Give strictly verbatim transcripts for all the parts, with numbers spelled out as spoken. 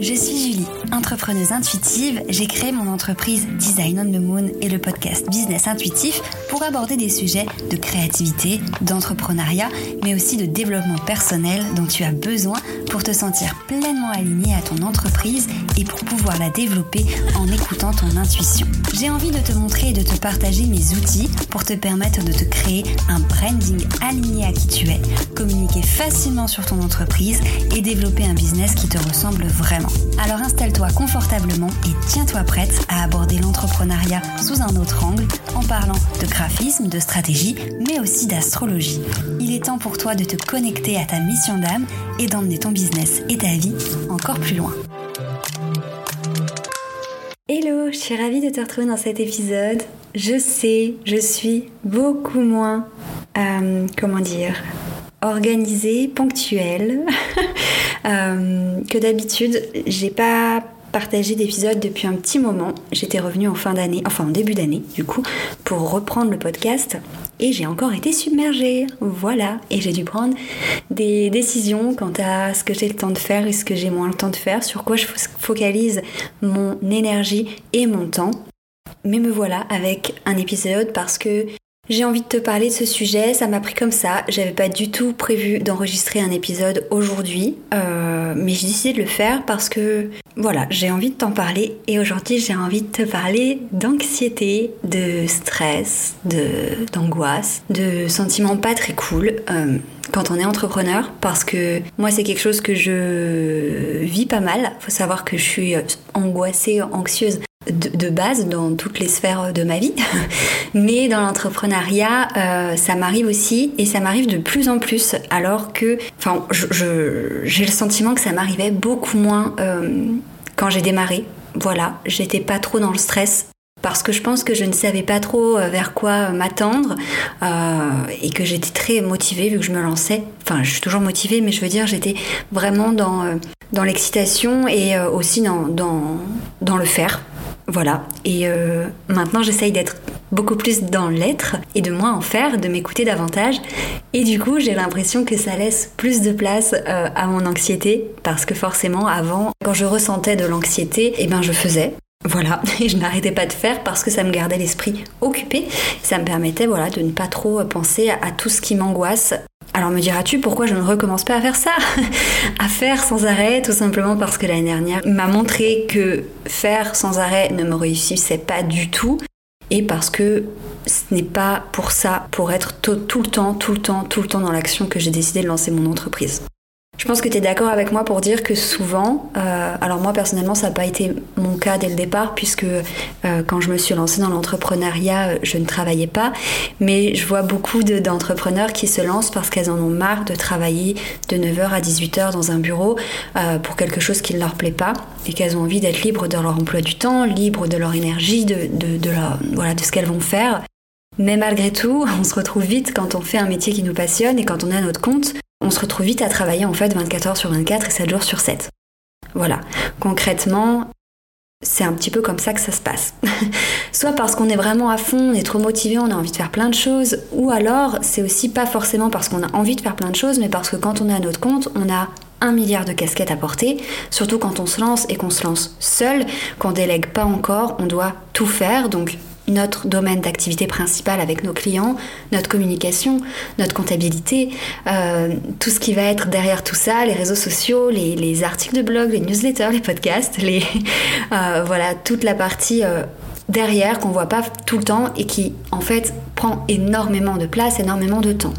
Je suis Julie, entrepreneuse intuitive. J'ai créé mon entreprise Design on the Moon et le podcast Business Intuitif pour aborder des sujets de créativité, d'entrepreneuriat, mais aussi de développement personnel dont tu as besoin pour te sentir pleinement aligné à ton entreprise et pour pouvoir la développer en écoutant ton intuition. J'ai envie de te montrer et de te partager mes outils pour te permettre de te créer un branding aligné à qui tu es, communiquer facilement sur ton entreprise et développer un business qui te ressemble vraiment. Alors installe-toi confortablement et tiens-toi prête à aborder l'entrepreneuriat sous un autre angle en parlant de graphisme, de stratégie, mais aussi d'astrologie. Il est temps pour toi de te connecter à ta mission d'âme et d'emmener ton business et ta vie encore plus loin. Hello, je suis ravie de te retrouver dans cet épisode. Je sais, je suis beaucoup moins, euh, comment dire, organisée, ponctuelle... Euh, que d'habitude, j'ai pas partagé d'épisode depuis un petit moment. J'étais revenue en fin d'année, enfin en début d'année du coup, pour reprendre le podcast et j'ai encore été submergée. Voilà, et j'ai dû prendre des décisions quant à ce que j'ai le temps de faire et ce que j'ai moins le temps de faire, sur quoi je focalise mon énergie et mon temps. Mais me voilà avec un épisode parce que j'ai envie de te parler de ce sujet, ça m'a pris comme ça, j'avais pas du tout prévu d'enregistrer un épisode aujourd'hui, euh, mais j'ai décidé de le faire parce que, voilà, j'ai envie de t'en parler et aujourd'hui j'ai envie de te parler d'anxiété, de stress, de, d'angoisse, de sentiments pas très cool euh, quand on est entrepreneur, parce que moi c'est quelque chose que je vis pas mal, faut savoir que je suis angoissée, anxieuse. De, de base dans toutes les sphères de ma vie, mais dans l'entrepreneuriat euh, ça m'arrive aussi et ça m'arrive de plus en plus, alors que enfin je, je, j'ai le sentiment que ça m'arrivait beaucoup moins euh, quand j'ai démarré. Voilà, j'étais pas trop dans le stress parce que je pense que je ne savais pas trop vers quoi m'attendre euh, et que j'étais très motivée vu que je me lançais. Enfin, je suis toujours motivée, mais je veux dire, j'étais vraiment dans, euh, dans l'excitation et euh, aussi dans, dans, dans le faire. Voilà, et euh, maintenant j'essaye d'être beaucoup plus dans l'être et de moins en faire, de m'écouter davantage. Et du coup, j'ai l'impression que ça laisse plus de place euh, à mon anxiété, parce que forcément, avant, quand je ressentais de l'anxiété, eh ben je faisais. Voilà, et je n'arrêtais pas de faire parce que ça me gardait l'esprit occupé. Ça me permettait, voilà, de ne pas trop penser à tout ce qui m'angoisse. Alors me diras-tu pourquoi je ne recommence pas à faire ça ? À faire sans arrêt, tout simplement parce que l'année dernière m'a montré que faire sans arrêt ne me réussissait pas du tout et parce que ce n'est pas pour ça, pour être tôt, tout le temps, tout le temps, tout le temps dans l'action que j'ai décidé de lancer mon entreprise. Je pense que tu es d'accord avec moi pour dire que souvent, euh, alors moi personnellement ça n'a pas été mon cas dès le départ puisque euh, quand je me suis lancée dans l'entrepreneuriat, je ne travaillais pas, mais je vois beaucoup de, d'entrepreneurs qui se lancent parce qu'elles en ont marre de travailler de neuf heures à dix-huit heures dans un bureau euh, pour quelque chose qui ne leur plaît pas et qu'elles ont envie d'être libres de leur emploi du temps, libres de leur énergie, de, de, de, leur, voilà, de ce qu'elles vont faire. Mais malgré tout, on se retrouve vite quand on fait un métier qui nous passionne et quand on est à notre compte. On se retrouve vite à travailler en fait vingt-quatre heures sur vingt-quatre et sept jours sur sept. Voilà, concrètement, c'est un petit peu comme ça que ça se passe. Soit parce qu'on est vraiment à fond, on est trop motivé, on a envie de faire plein de choses, ou alors c'est aussi pas forcément parce qu'on a envie de faire plein de choses, mais parce que quand on est à notre compte, on a un milliard de casquettes à porter, surtout quand on se lance et qu'on se lance seul, qu'on délègue pas encore, on doit tout faire, donc... notre domaine d'activité principal avec nos clients, notre communication, notre comptabilité, euh, tout ce qui va être derrière tout ça, les réseaux sociaux, les, les articles de blog, les newsletters, les podcasts, les, euh, voilà, toute la partie euh, derrière qu'on voit pas tout le temps et qui en fait prend énormément de place, énormément de temps.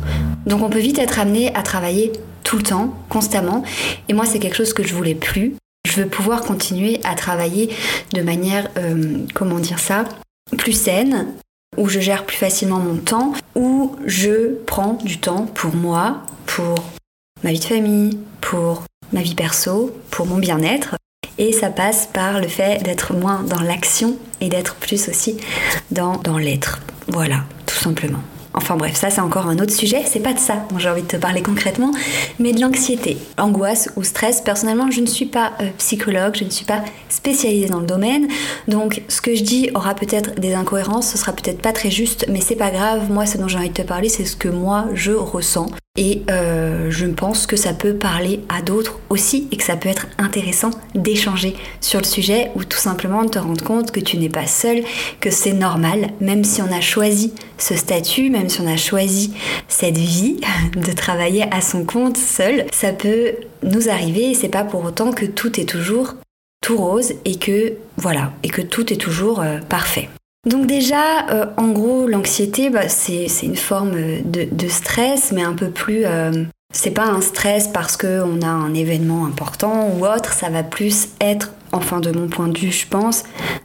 Donc on peut vite être amené à travailler tout le temps, constamment, et moi c'est quelque chose que je voulais plus. Je veux pouvoir continuer à travailler de manière, euh, comment dire ça ? Plus saine, où je gère plus facilement mon temps, où je prends du temps pour moi, pour ma vie de famille, pour ma vie perso, pour mon bien-être. Et ça passe par le fait d'être moins dans l'action et d'être plus aussi dans, dans l'être. Voilà, tout simplement. Enfin bref, ça c'est encore un autre sujet, c'est pas de ça dont j'ai envie de te parler concrètement, mais de l'anxiété, angoisse ou stress. Personnellement, je ne suis pas euh, psychologue, je ne suis pas spécialisée dans le domaine, donc ce que je dis aura peut-être des incohérences, ce sera peut-être pas très juste, mais c'est pas grave, moi ce dont j'ai envie de te parler, c'est ce que moi je ressens. et euh, je pense que ça peut parler à d'autres aussi et que ça peut être intéressant d'échanger sur le sujet ou tout simplement de te rendre compte que tu n'es pas seul, que c'est normal, même si on a choisi ce statut, même si on a choisi cette vie de travailler à son compte seul, ça peut nous arriver et c'est pas pour autant que tout est toujours tout rose et que voilà, et que tout est toujours euh, parfait. Donc déjà, euh, en gros, l'anxiété, bah, c'est, c'est une forme de, de stress, mais un peu plus... Euh, c'est pas un stress parce qu'on a un événement important ou autre, ça va plus être, enfin de mon point de vue, je pense,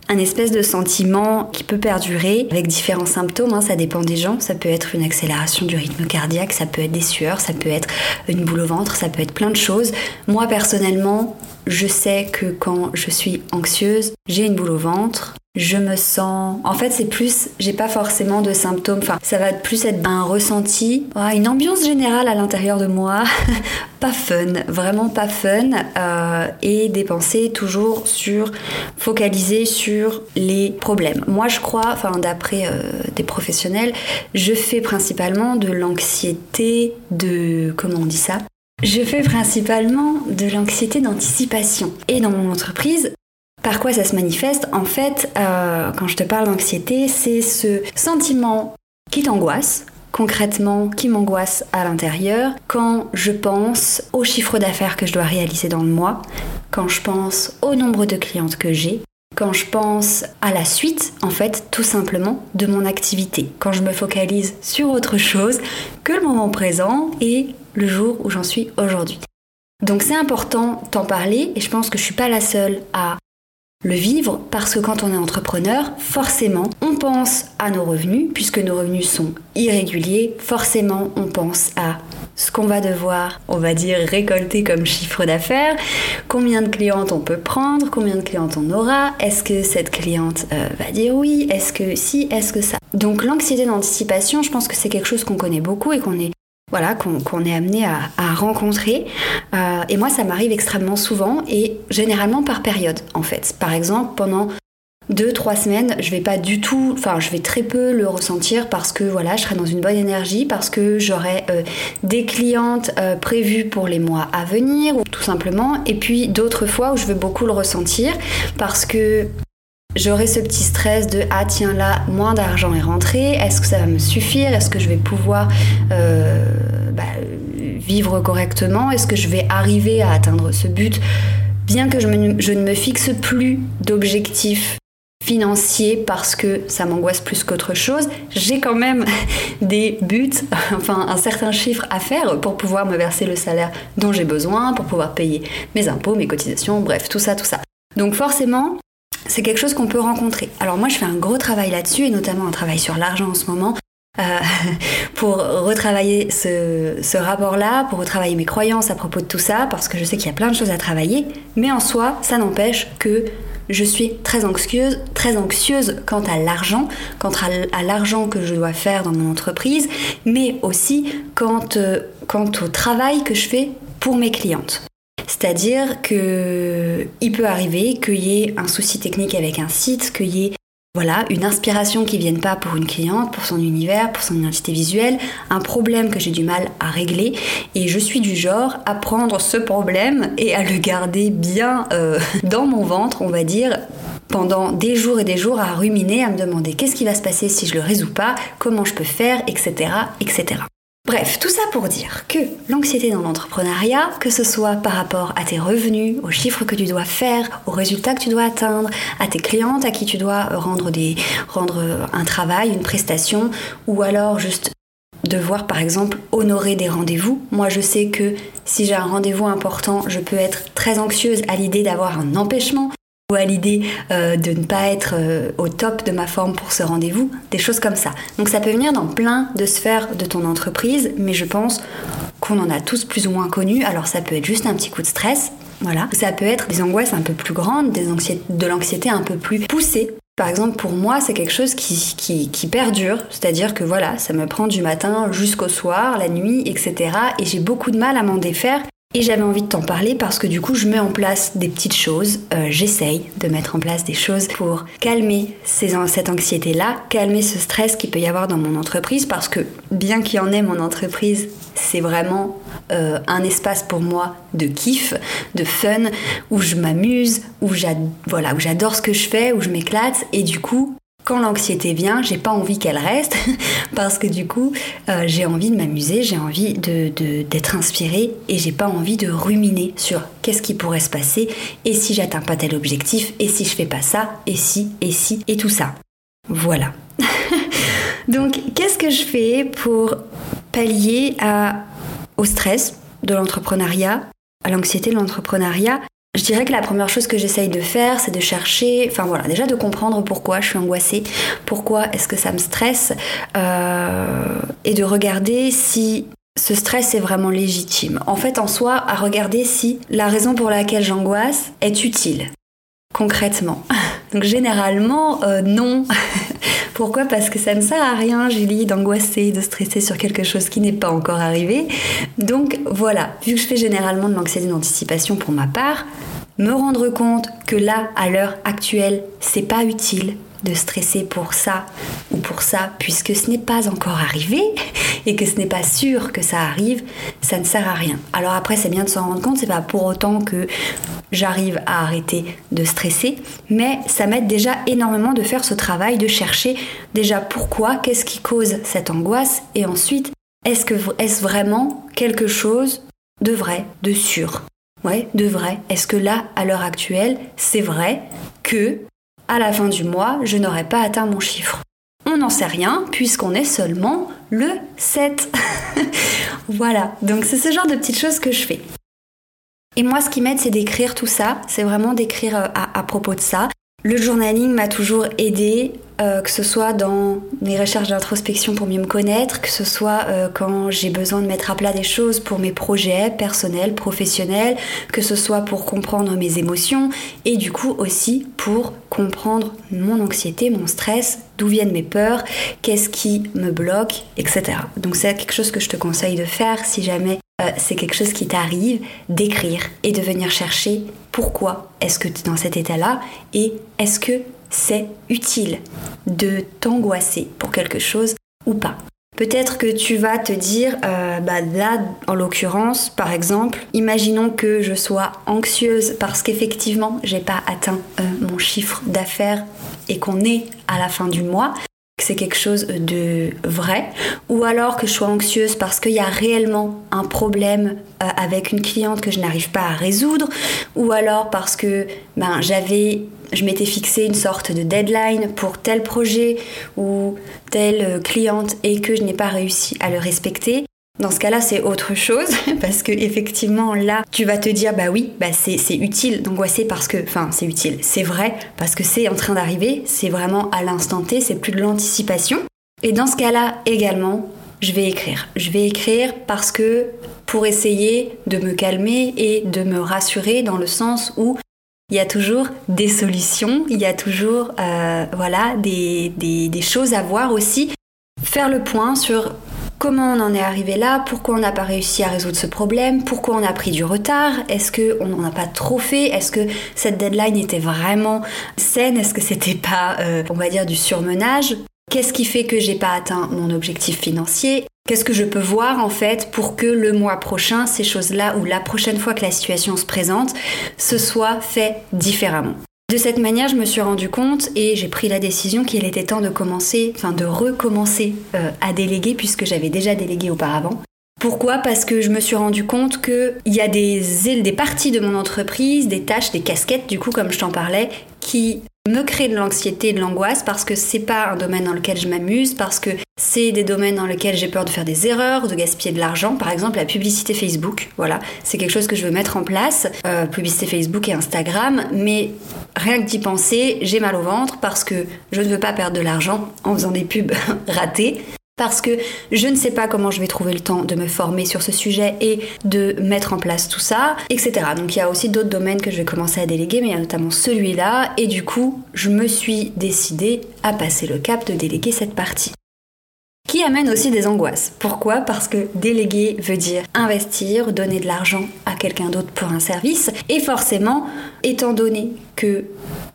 un espèce de sentiment qui peut perdurer avec différents symptômes, hein, ça dépend des gens, ça peut être une accélération du rythme cardiaque, ça peut être des sueurs, ça peut être une boule au ventre, ça peut être plein de choses. Moi, personnellement, je sais que quand je suis anxieuse, j'ai une boule au ventre. Je me sens... En fait, c'est plus... J'ai pas forcément de symptômes. Enfin, ça va plus être un ressenti, une ambiance générale à l'intérieur de moi. Pas fun. Vraiment pas fun. Euh, et des pensées toujours sur... focalisées sur les problèmes. Moi, je crois, enfin, d'après euh, des professionnels, je fais principalement de l'anxiété de... Comment on dit ça ? Je fais principalement de l'anxiété d'anticipation. Et dans mon entreprise... Par quoi ça se manifeste ? En fait, euh, quand je te parle d'anxiété, c'est ce sentiment qui t'angoisse, concrètement, qui m'angoisse à l'intérieur, quand je pense au chiffre d'affaires que je dois réaliser dans le mois, quand je pense au nombre de clientes que j'ai, quand je pense à la suite, en fait, tout simplement, de mon activité, quand je me focalise sur autre chose que le moment présent et le jour où j'en suis aujourd'hui. Donc c'est important d'en parler et je pense que je suis pas la seule à le vivre, parce que quand on est entrepreneur, forcément, on pense à nos revenus, puisque nos revenus sont irréguliers, forcément, on pense à ce qu'on va devoir, on va dire, récolter comme chiffre d'affaires, combien de clientes on peut prendre, combien de clientes on aura, est-ce que cette cliente euh, va dire oui, est-ce que si, est-ce que ça. Donc l'anxiété d'anticipation, je pense que c'est quelque chose qu'on connaît beaucoup et qu'on est... Voilà, qu'on, qu'on est amené à, à rencontrer. Euh, et moi, ça m'arrive extrêmement souvent et généralement par période, en fait. Par exemple, pendant deux trois semaines, je vais pas du tout, enfin, je vais très peu le ressentir parce que, voilà, je serai dans une bonne énergie, parce que j'aurai euh, des clientes euh, prévues pour les mois à venir, tout simplement. Et puis, d'autres fois où je vais beaucoup le ressentir parce que... J'aurai ce petit stress de « Ah tiens là, moins d'argent est rentré, est-ce que ça va me suffire ? Est-ce que je vais pouvoir euh, bah, vivre correctement ? Est-ce que je vais arriver à atteindre ce but ?» Bien que je, me, je ne me fixe plus d'objectifs financiers parce que ça m'angoisse plus qu'autre chose, j'ai quand même des buts, enfin un certain chiffre à faire pour pouvoir me verser le salaire dont j'ai besoin, pour pouvoir payer mes impôts, mes cotisations, bref, tout ça, tout ça. Donc forcément... C'est quelque chose qu'on peut rencontrer. Alors moi, je fais un gros travail là-dessus, et notamment un travail sur l'argent en ce moment, euh, pour retravailler ce, ce rapport-là, pour retravailler mes croyances à propos de tout ça, parce que je sais qu'il y a plein de choses à travailler, mais en soi, ça n'empêche que je suis très anxieuse, très anxieuse quant à l'argent, quant à l'argent que je dois faire dans mon entreprise, mais aussi quant, euh, quant au travail que je fais pour mes clientes. C'est-à-dire qu'il peut arriver qu'il y ait un souci technique avec un site, qu'il y ait voilà, une inspiration qui ne vienne pas pour une cliente, pour son univers, pour son identité visuelle, un problème que j'ai du mal à régler. Et je suis du genre à prendre ce problème et à le garder bien euh, dans mon ventre, on va dire, pendant des jours et des jours, à ruminer, à me demander qu'est-ce qui va se passer si je le résous pas, comment je peux faire, et cetera, et cetera. Bref, tout ça pour dire que l'anxiété dans l'entrepreneuriat, que ce soit par rapport à tes revenus, aux chiffres que tu dois faire, aux résultats que tu dois atteindre, à tes clientes à qui tu dois rendre, des, rendre un travail, une prestation, ou alors juste devoir par exemple honorer des rendez-vous. Moi je sais que si j'ai un rendez-vous important, je peux être très anxieuse à l'idée d'avoir un empêchement, ou à l'idée euh, de ne pas être euh, au top de ma forme pour ce rendez-vous, des choses comme ça. Donc ça peut venir dans plein de sphères de ton entreprise, mais je pense qu'on en a tous plus ou moins connu. Alors ça peut être juste un petit coup de stress, voilà. Ça peut être des angoisses un peu plus grandes, des anxi- de l'anxiété un peu plus poussée. Par exemple, pour moi, c'est quelque chose qui, qui, qui perdure, c'est-à-dire que voilà, ça me prend du matin jusqu'au soir, la nuit, et cetera. Et j'ai beaucoup de mal à m'en défaire. Et j'avais envie de t'en parler parce que du coup, je mets en place des petites choses. Euh, j'essaye de mettre en place des choses pour calmer ces, cette anxiété-là, calmer ce stress qu'il peut y avoir dans mon entreprise, parce que bien qu'il y en ait mon entreprise, c'est vraiment euh, un espace pour moi de kiff, de fun, où je m'amuse, où, j'ad- voilà, où j'adore ce que je fais, où je m'éclate. Et du coup, quand l'anxiété vient, j'ai pas envie qu'elle reste parce que du coup, euh, j'ai envie de m'amuser, j'ai envie de, de, d'être inspirée et j'ai pas envie de ruminer sur qu'est-ce qui pourrait se passer et si j'atteins pas tel objectif et si je fais pas ça et si, et si, et tout ça. Voilà. Donc, qu'est-ce que je fais pour pallier à, au stress de l'entrepreneuriat, à l'anxiété de l'entrepreneuriat ? Je dirais que la première chose que j'essaye de faire, c'est de chercher, enfin voilà, déjà de comprendre pourquoi je suis angoissée, pourquoi est-ce que ça me stresse, euh, et de regarder si ce stress est vraiment légitime. En fait, en soi, à regarder si la raison pour laquelle j'angoisse est utile, concrètement. Donc généralement, euh, non. Pourquoi ? Parce que ça ne sert à rien, Julie, d'angoisser, de stresser sur quelque chose qui n'est pas encore arrivé. Donc voilà, vu que je fais généralement de l'anxiété d'anticipation pour ma part, me rendre compte que là, à l'heure actuelle, c'est pas utile de stresser pour ça ou pour ça, puisque ce n'est pas encore arrivé et que ce n'est pas sûr que ça arrive, ça ne sert à rien. Alors après, c'est bien de s'en rendre compte, c'est pas pour autant que j'arrive à arrêter de stresser, mais ça m'aide déjà énormément de faire ce travail, de chercher déjà pourquoi, qu'est-ce qui cause cette angoisse, et ensuite, est-ce que est-ce vraiment quelque chose de vrai, de sûr ? Ouais, de vrai. Est-ce que là, à l'heure actuelle, c'est vrai que, à la fin du mois, je n'aurai pas atteint mon chiffre ? On n'en sait rien, puisqu'on est seulement le sept. Voilà, donc c'est ce genre de petites choses que je fais. Et moi, ce qui m'aide, c'est d'écrire tout ça, c'est vraiment d'écrire à, à propos de ça. Le journaling m'a toujours aidée, euh, que ce soit dans mes recherches d'introspection pour mieux me connaître, que ce soit euh, quand j'ai besoin de mettre à plat des choses pour mes projets personnels, professionnels, que ce soit pour comprendre mes émotions et du coup aussi pour comprendre mon anxiété, mon stress, d'où viennent mes peurs, qu'est-ce qui me bloque, et cetera. Donc c'est quelque chose que je te conseille de faire si jamais Euh, c'est quelque chose qui t'arrive, d'écrire et de venir chercher pourquoi est-ce que tu es dans cet état-là et est-ce que c'est utile de t'angoisser pour quelque chose ou pas. Peut-être que tu vas te dire, euh, bah là en l'occurrence, par exemple, imaginons que je sois anxieuse parce qu'effectivement j'ai pas atteint euh, mon chiffre d'affaires et qu'on est à la fin du mois, que c'est quelque chose de vrai, ou alors que je sois anxieuse parce qu'il y a réellement un problème euh, avec une cliente que je n'arrive pas à résoudre, ou alors parce que ben, j'avais, je m'étais fixé une sorte de deadline pour tel projet ou telle cliente et que je n'ai pas réussi à le respecter. Dans ce cas-là, c'est autre chose, parce que effectivement, là, tu vas te dire, bah oui, bah c'est, c'est utile d'angoisser parce que, enfin, c'est utile, c'est vrai, parce que c'est en train d'arriver, c'est vraiment à l'instant T, c'est plus de l'anticipation. Et dans ce cas-là, également, je vais écrire. Je vais écrire parce que, pour essayer de me calmer et de me rassurer dans le sens où il y a toujours des solutions, il y a toujours, euh, voilà, des, des, des choses à voir aussi. Faire le point sur comment on en est arrivé là, pourquoi on n'a pas réussi à résoudre ce problème, pourquoi on a pris du retard, est-ce qu'on n'en a pas trop fait, est-ce que cette deadline était vraiment saine, est-ce que c'était pas, euh, on va dire, du surmenage, qu'est-ce qui fait que j'ai pas atteint mon objectif financier, qu'est-ce que je peux voir en fait pour que le mois prochain, ces choses-là ou la prochaine fois que la situation se présente, ce soit fait différemment. De cette manière, je me suis rendu compte et j'ai pris la décision qu'il était temps de commencer, enfin de recommencer euh, à déléguer puisque j'avais déjà délégué auparavant. Pourquoi ? Parce que je me suis rendu compte qu'il y a des, des parties de mon entreprise, des tâches, des casquettes, du coup, comme je t'en parlais, qui me créent de l'anxiété et de l'angoisse parce que c'est pas un domaine dans lequel je m'amuse, parce que c'est des domaines dans lesquels j'ai peur de faire des erreurs, de gaspiller de l'argent. Par exemple, la publicité Facebook, voilà, c'est quelque chose que je veux mettre en place, euh, publicité Facebook et Instagram, mais rien que d'y penser, j'ai mal au ventre parce que je ne veux pas perdre de l'argent en faisant des pubs ratées. Parce que je ne sais pas comment je vais trouver le temps de me former sur ce sujet et de mettre en place tout ça, et cetera. Donc il y a aussi d'autres domaines que je vais commencer à déléguer, mais il y a notamment celui-là, et du coup, je me suis décidée à passer le cap de déléguer cette partie. qui amène aussi des angoisses. Pourquoi ? Parce que déléguer veut dire investir, donner de l'argent à quelqu'un d'autre pour un service, et forcément, étant donné que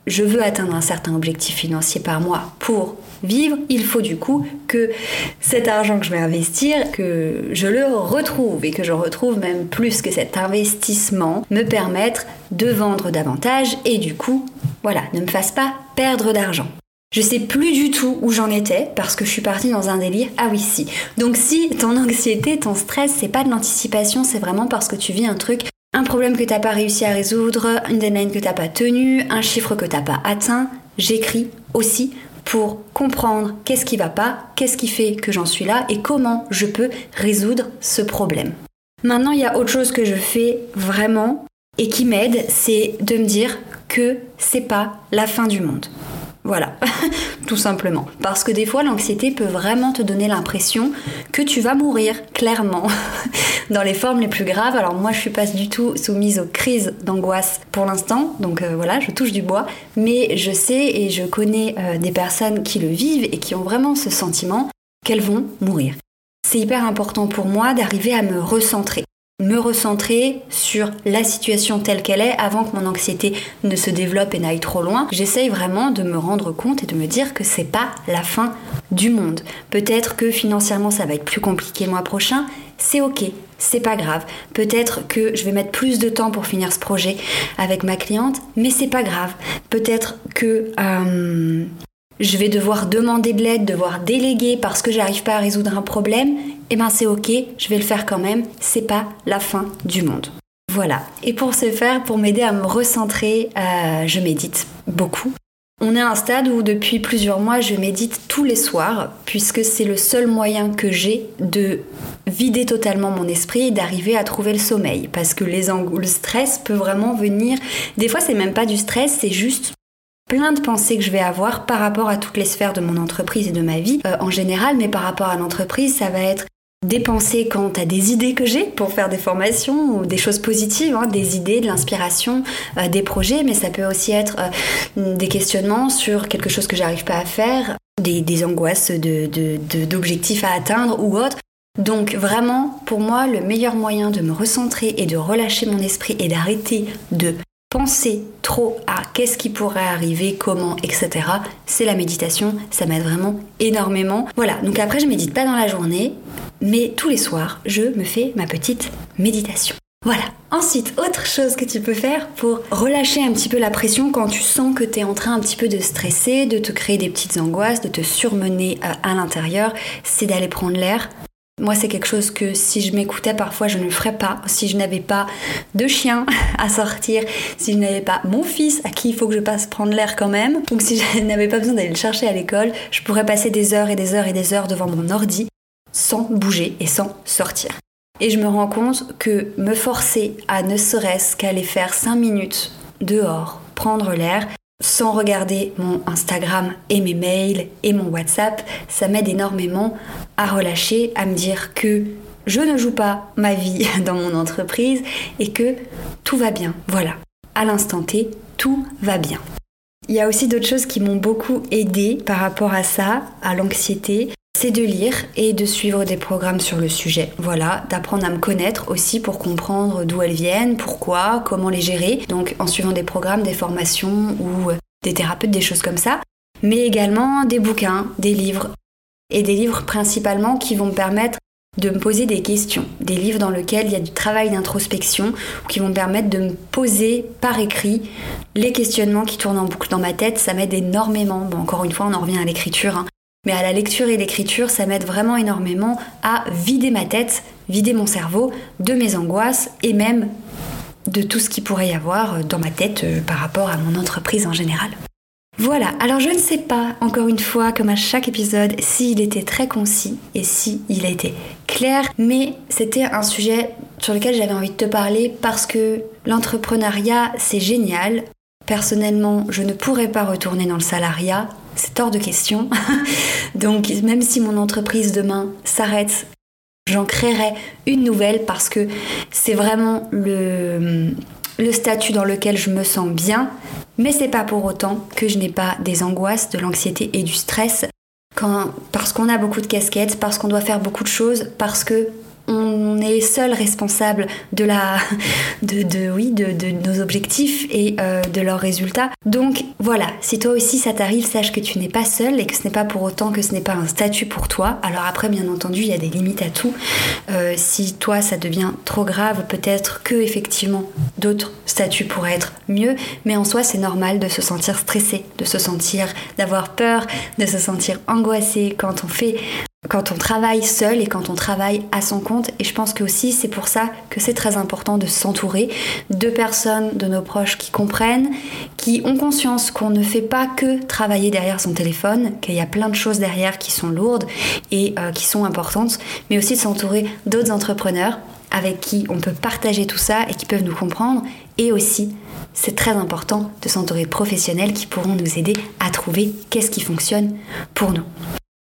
je veux atteindre un certain objectif financier par mois pour vivre, il faut du coup que cet argent que je vais investir, que je le retrouve et que je retrouve même plus que cet investissement, me permettre de vendre davantage et du coup, voilà, ne me fasse pas perdre d'argent. Je sais plus du tout où j'en étais parce que je suis partie dans un délire. Ah oui, si. Donc si ton anxiété, ton stress, c'est pas de l'anticipation, c'est vraiment parce que tu vis un truc, un problème que t'as pas réussi à résoudre, une deadline que t'as pas tenue, un chiffre que t'as pas atteint. J'écris aussi pour comprendre qu'est-ce qui va pas, qu'est-ce qui fait que j'en suis là et comment je peux résoudre ce problème. Maintenant, il y a autre chose que je fais vraiment et qui m'aide, c'est de me dire que c'est pas la fin du monde. Voilà, tout simplement. Parce que des fois, l'anxiété peut vraiment te donner l'impression que tu vas mourir, clairement, dans les formes les plus graves. Alors moi, je suis pas du tout soumise aux crises d'angoisse pour l'instant, donc euh, voilà, je touche du bois. Mais je sais et je connais euh, des personnes qui le vivent et qui ont vraiment ce sentiment qu'elles vont mourir. C'est hyper important pour moi d'arriver à me recentrer. Me recentrer sur la situation telle qu'elle est avant que mon anxiété ne se développe et n'aille trop loin. J'essaye vraiment de me rendre compte et de me dire que c'est pas la fin du monde. Peut-être que financièrement ça va être plus compliqué le mois prochain, c'est ok, c'est pas grave. Peut-être que je vais mettre plus de temps pour finir ce projet avec ma cliente, mais c'est pas grave. Peut-être que... Euh, je vais devoir demander de l'aide, devoir déléguer parce que j'arrive pas à résoudre un problème, eh ben c'est ok, je vais le faire quand même, c'est pas la fin du monde. Voilà, et pour ce faire, pour m'aider à me recentrer, euh, je médite beaucoup. On est à un stade où depuis plusieurs mois, je médite tous les soirs, puisque c'est le seul moyen que j'ai de vider totalement mon esprit et d'arriver à trouver le sommeil, parce que les ang- le stress peut vraiment venir... Des fois, c'est même pas du stress, c'est juste... plein de pensées que je vais avoir par rapport à toutes les sphères de mon entreprise et de ma vie euh, en général, mais par rapport à l'entreprise, ça va être des pensées quant à des idées que j'ai pour faire des formations ou des choses positives, hein, des idées, de l'inspiration, euh, des projets, mais ça peut aussi être euh, des questionnements sur quelque chose que j'arrive pas à faire, des, des angoisses de, de, de, d'objectifs à atteindre ou autre. Donc vraiment, pour moi, le meilleur moyen de me recentrer et de relâcher mon esprit et d'arrêter de penser trop à qu'est-ce qui pourrait arriver, comment, et cetera, c'est la méditation, ça m'aide vraiment énormément. Voilà, donc après je médite pas dans la journée, mais tous les soirs, je me fais ma petite méditation. Voilà. Ensuite, autre chose que tu peux faire pour relâcher un petit peu la pression quand tu sens que tu es en train un petit peu de stresser, de te créer des petites angoisses, de te surmener à, à l'intérieur, c'est d'aller prendre l'air. Moi, c'est quelque chose que si je m'écoutais parfois, je ne le ferais pas. Si je n'avais pas de chien à sortir, si je n'avais pas mon fils à qui il faut que je passe prendre l'air quand même, ou si je n'avais pas besoin d'aller le chercher à l'école, je pourrais passer des heures et des heures et des heures devant mon ordi sans bouger et sans sortir. Et je me rends compte que me forcer à ne serait-ce qu'aller faire cinq minutes dehors, prendre l'air, sans regarder mon Instagram et mes mails et mon WhatsApp, ça m'aide énormément à relâcher, à me dire que je ne joue pas ma vie dans mon entreprise et que tout va bien. Voilà, à l'instant T, tout va bien. Il y a aussi d'autres choses qui m'ont beaucoup aidée par rapport à ça, à l'anxiété, c'est de lire et de suivre des programmes sur le sujet. Voilà, d'apprendre à me connaître aussi pour comprendre d'où elles viennent, pourquoi, comment les gérer. Donc en suivant des programmes, des formations ou des thérapeutes, des choses comme ça. Mais également des bouquins, des livres. Et des livres principalement qui vont me permettre de me poser des questions. Des livres dans lesquels il y a du travail d'introspection qui vont me permettre de me poser par écrit les questionnements qui tournent en boucle dans ma tête. Ça m'aide énormément. Bon, encore une fois, on en revient à l'écriture, hein. Mais à la lecture et l'écriture, ça m'aide vraiment énormément à vider ma tête, vider mon cerveau de mes angoisses et même de tout ce qui pourrait y avoir dans ma tête par rapport à mon entreprise en général. Voilà, alors je ne sais pas, encore une fois, comme à chaque épisode, s'il était très concis et s'il a été clair, mais c'était un sujet sur lequel j'avais envie de te parler parce que l'entrepreneuriat, c'est génial. Personnellement, je ne pourrais pas retourner dans le salariat, c'est hors de question. Donc même si mon entreprise demain s'arrête, j'en créerai une nouvelle parce que c'est vraiment le, le statut dans lequel je me sens bien. Mais c'est pas pour autant que je n'ai pas des angoisses, de l'anxiété et du stress. quand, parce qu'on a beaucoup de casquettes, parce qu'on doit faire beaucoup de choses, parce que on est seul responsable de la, de, de oui, de, de nos objectifs et euh, de leurs résultats. Donc voilà, si toi aussi ça t'arrive, sache que tu n'es pas seul et que ce n'est pas pour autant que ce n'est pas un statut pour toi. Alors après, bien entendu, il y a des limites à tout. Euh, si toi ça devient trop grave, peut-être que effectivement d'autres statuts pourraient être mieux. Mais en soi, c'est normal de se sentir stressé, de se sentir, d'avoir peur, de se sentir angoissé quand on fait. Quand on travaille seul et quand on travaille à son compte. Et je pense que aussi c'est pour ça que c'est très important de s'entourer de personnes, de nos proches qui comprennent, qui ont conscience qu'on ne fait pas que travailler derrière son téléphone, qu'il y a plein de choses derrière qui sont lourdes et euh, qui sont importantes, mais aussi de s'entourer d'autres entrepreneurs avec qui on peut partager tout ça et qui peuvent nous comprendre. Et aussi, c'est très important de s'entourer de professionnels qui pourront nous aider à trouver qu'est-ce qui fonctionne pour nous.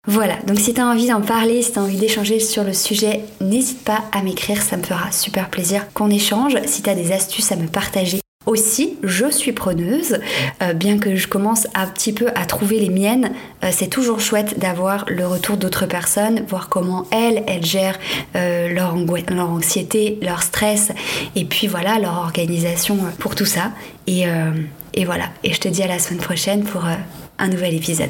Voilà, donc si t'as envie d'en parler, si t'as envie d'échanger sur le sujet, n'hésite pas à m'écrire, ça me fera super plaisir qu'on échange. Si t'as des astuces à me partager aussi, je suis preneuse, euh, bien que je commence un petit peu à trouver les miennes, euh, c'est toujours chouette d'avoir le retour d'autres personnes, voir comment elles, elles gèrent euh, leur, ango- leur anxiété, leur stress, et puis voilà, leur organisation pour tout ça. Et, euh, et voilà, et je te dis à la semaine prochaine pour euh, un nouvel épisode.